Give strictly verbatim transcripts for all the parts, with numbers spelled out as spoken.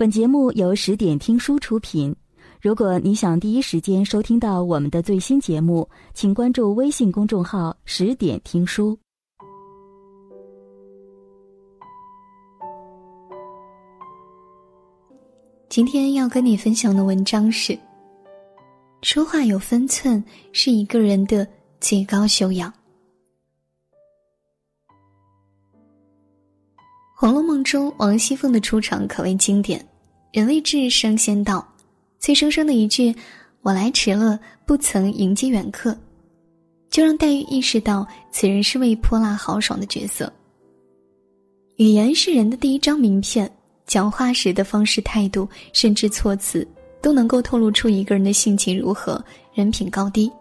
本节目由十点听书出品。如果你想第一时间收听到我们的最新节目，请关注微信公众号“十点听书”。今天要跟你分享的文章是：说话有分寸是一个人的最高修养。《红楼梦》中王熙凤的出场可谓经典，人未至声先到，脆生生的一句我来迟了，不曾迎接远客，就让黛玉意识到此人是位泼辣豪爽的角色。语言是人的第一张名片，讲话时的方式态度甚至措辞都能够透露出一个人的性情如何，人品高低。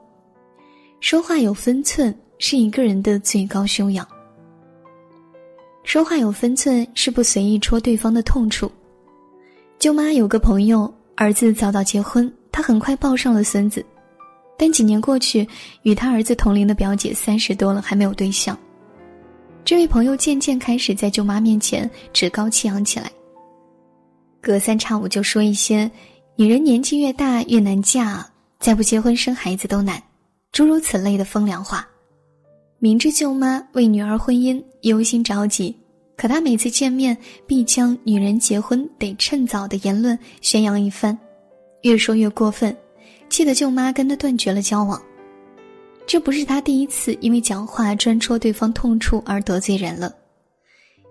说话有分寸是一个人的最高修养。说话有分寸是不随意戳对方的痛处。舅妈有个朋友，儿子早早结婚，她很快抱上了孙子，但几年过去，与她儿子同龄的表姐三十多了还没有对象。这位朋友渐渐开始在舅妈面前趾高气扬起来，隔三差五就说一些女人年纪越大越难嫁，再不结婚生孩子都难，诸如此类的风凉话。明知舅妈为女儿婚姻忧心着急，可她每次见面必将女人结婚得趁早的言论宣扬一番，越说越过分，气得舅妈跟她断绝了交往。这不是她第一次因为讲话专戳对方痛处而得罪人了。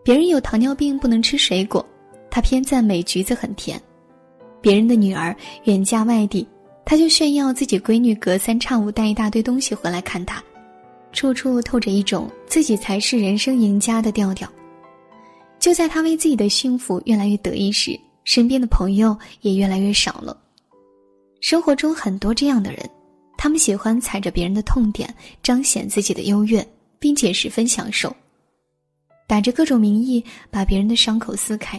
别人有糖尿病不能吃水果，她偏赞美橘子很甜；别人的女儿远嫁外地，她就炫耀自己闺女隔三差五带一大堆东西回来看她，处处透着一种自己才是人生赢家的调调。就在他为自己的幸福越来越得意时，身边的朋友也越来越少了。生活中很多这样的人，他们喜欢踩着别人的痛点，彰显自己的优越，并且十分享受，打着各种名义把别人的伤口撕开。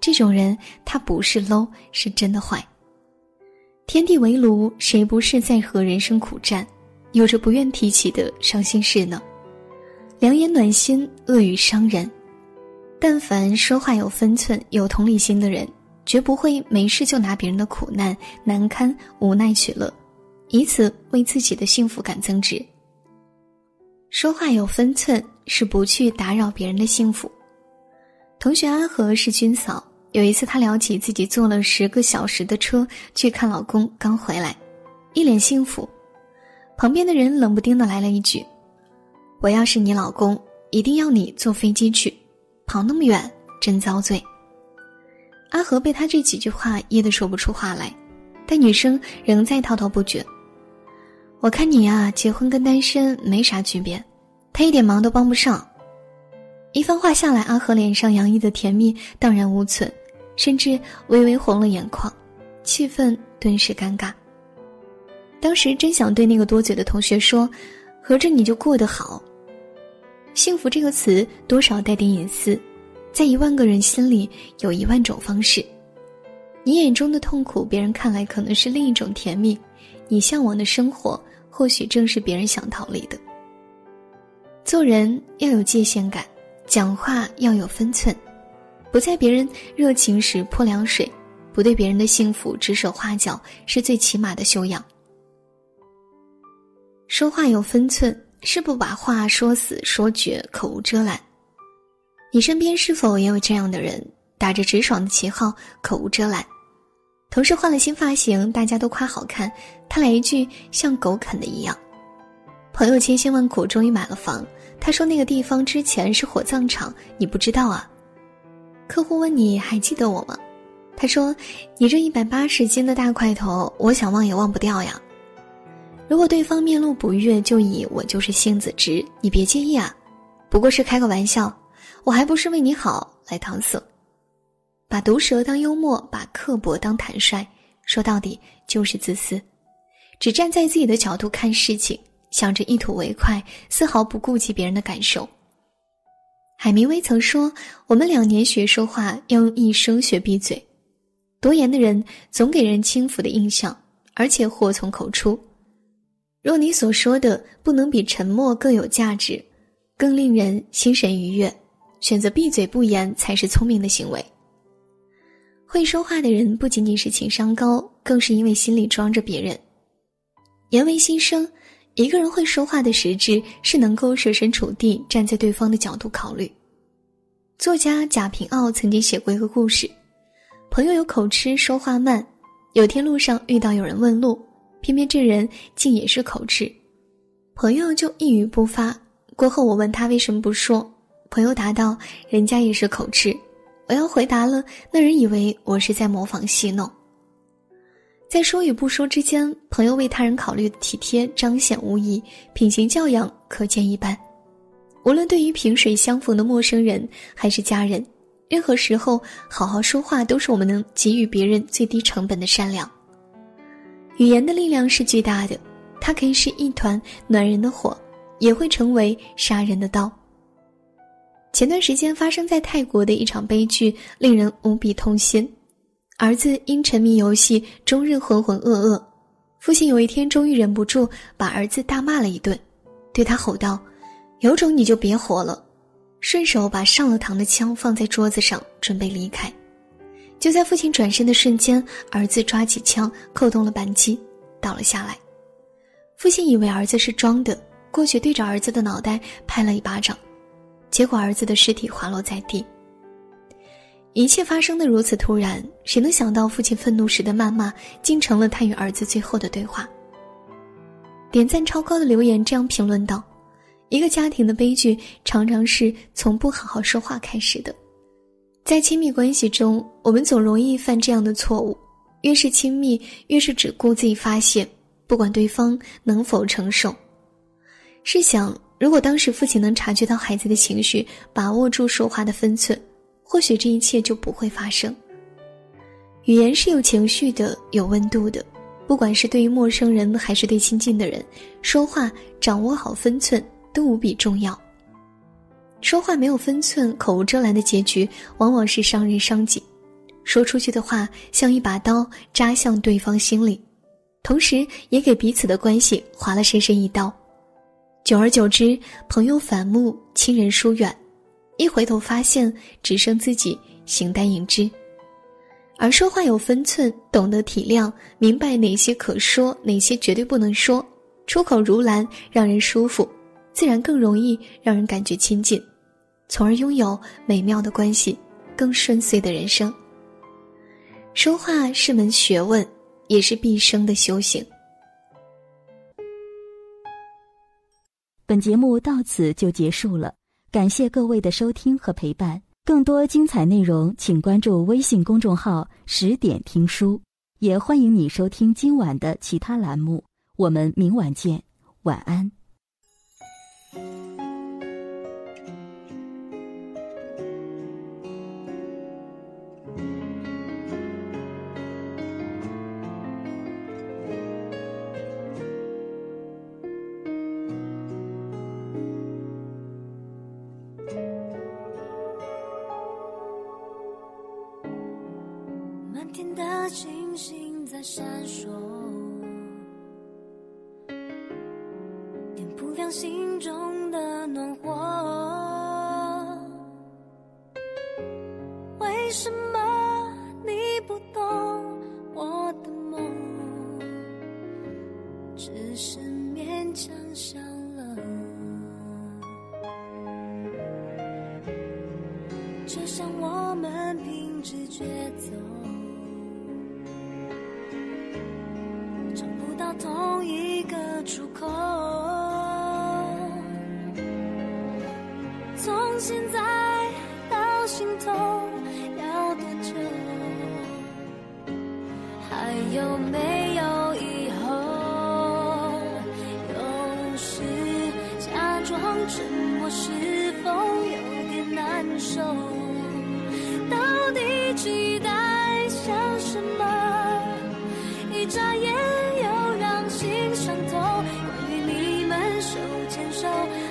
这种人他不是 low， 是真的坏。天地为炉，谁不是在和人生苦战，有着不愿提起的伤心事呢？良言暖心，恶语伤人。但凡说话有分寸、有同理心的人，绝不会没事就拿别人的苦难、难堪、无奈取乐，以此为自己的幸福感增值。说话有分寸是不去打扰别人的幸福。同学安和是军嫂，有一次她聊起自己坐了十个小时的车去看老公，刚回来一脸幸福。旁边的人冷不丁地来了一句：我要是你老公，一定要你坐飞机去，跑那么远真遭罪。阿和被他这几句话噎得说不出话来，但女生仍在滔滔不绝。我看你啊，结婚跟单身没啥区别，他一点忙都帮不上。一番话下来，阿和脸上洋溢的甜蜜荡然无存，甚至微微红了眼眶，气氛顿时尴尬。当时真想对那个多嘴的同学说：合着你就过得好。幸福这个词多少带点隐私，在一万个人心里有一万种方式。你眼中的痛苦，别人看来可能是另一种甜蜜，你向往的生活或许正是别人想逃离的。做人要有界限感，讲话要有分寸，不在别人热情时泼凉水，不对别人的幸福指手画脚，是最起码的修养。说话有分寸是不把话说死说绝，口无遮拦。你身边是否也有这样的人，打着直爽的旗号，口无遮拦？同事换了新发型，大家都夸好看，他来一句像狗啃的一样。朋友千辛万苦终于买了房，他说那个地方之前是火葬场，你不知道啊。客户问你还记得我吗？他说你这一百八十斤的大块头，我想忘也忘不掉呀。如果对方面露不悦，就以我就是性子直，你别介意啊，不过是开个玩笑，我还不是为你好来搪塞。把毒舌当幽默，把刻薄当坦率，说到底就是自私，只站在自己的角度看事情，想着一吐为快，丝毫不顾及别人的感受。海明威曾说，我们两年学说话，要用一生学闭嘴。多言的人总给人轻浮的印象，而且祸从口出。若你所说的不能比沉默更有价值，更令人心神愉悦，选择闭嘴不言才是聪明的行为。会说话的人不仅仅是情商高，更是因为心里装着别人。言为心声，一个人会说话的实质是能够设身处地站在对方的角度考虑。作家贾平凹曾经写过一个故事，朋友有口吃，说话慢，有天路上遇到有人问路，偏偏这人竟也是口吃，朋友就一语不发。过后我问他为什么不说，朋友答道，人家也是口吃，我要回答了，那人以为我是在模仿戏弄。在说与不说之间，朋友为他人考虑的体贴彰显无疑，品行教养可见一斑。无论对于萍水相逢的陌生人还是家人，任何时候好好说话都是我们能给予别人最低成本的善良。语言的力量是巨大的，它可以是一团暖人的火，也会成为杀人的刀。前段时间发生在泰国的一场悲剧令人无比痛心，儿子因沉迷游戏终日浑浑噩噩，父亲有一天终于忍不住把儿子大骂了一顿，对他吼道，有种你就别活了，顺手把上了膛的枪放在桌子上准备离开。就在父亲转身的瞬间，儿子抓起枪扣动了扳机倒了下来，父亲以为儿子是装的，过去对着儿子的脑袋拍了一巴掌，结果儿子的尸体滑落在地。一切发生的如此突然，谁能想到父亲愤怒时的谩骂竟成了他与儿子最后的对话。点赞超高的留言这样评论道，一个家庭的悲剧常常是从不好好说话开始的。在亲密关系中，我们总容易犯这样的错误，越是亲密越是只顾自己发泄，不管对方能否承受。试想，如果当时父亲能察觉到孩子的情绪，把握住说话的分寸，或许这一切就不会发生。语言是有情绪的，有温度的，不管是对于陌生人还是对亲近的人，说话掌握好分寸都无比重要。说话没有分寸，口无遮拦的结局往往是伤人伤己，说出去的话像一把刀扎向对方心里，同时也给彼此的关系划了深深一刀。久而久之，朋友反目，亲人疏远，一回头发现只剩自己形单影只。而说话有分寸，懂得体谅，明白哪些可说，哪些绝对不能说，出口如兰，让人舒服，自然更容易让人感觉亲近，从而拥有美妙的关系，更顺遂的人生。说话是门学问，也是毕生的修行。本节目到此就结束了，感谢各位的收听和陪伴。更多精彩内容，请关注微信公众号“十点听书”，也欢迎你收听今晚的其他栏目。我们明晚见，晚安。星星在闪烁，点不亮心中的暖火。为什么你不懂我的梦，只是勉强想了。就像我们凭直觉走，到同一个出口，从现在到心痛要多久？还有没有以后？有时假装沉默是否有点难受？到底期待像什么？一眨眼。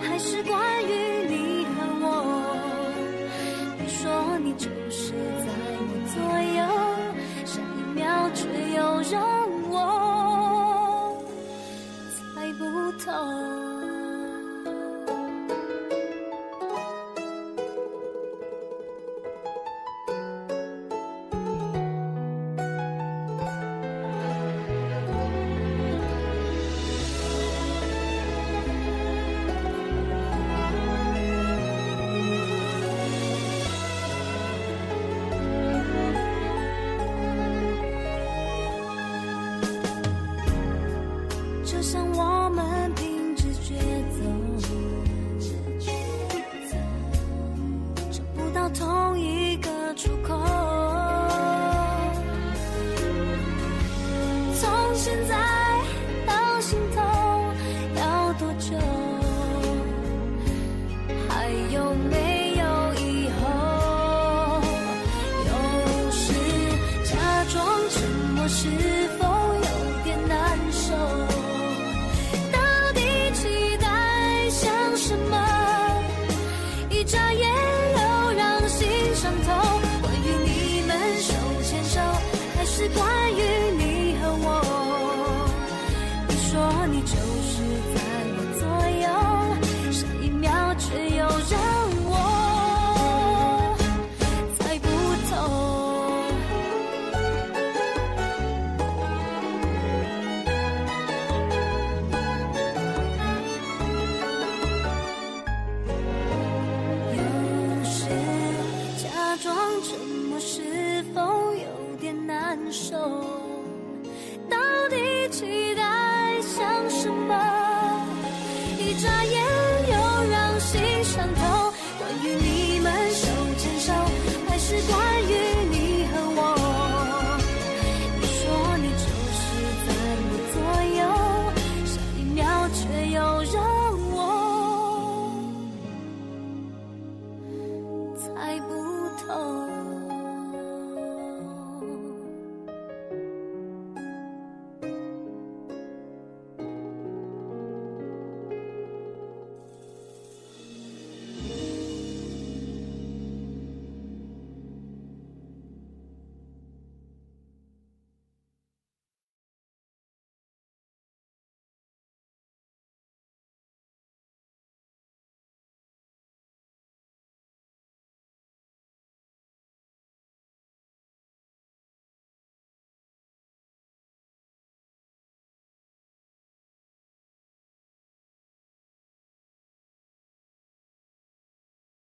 还是关于你和我，你说你就是在我左右，上一秒却又让我猜不透。我是否有点难受？到底期待像什么？一眨眼又让心伤透。关于你们手牵手，还是关于？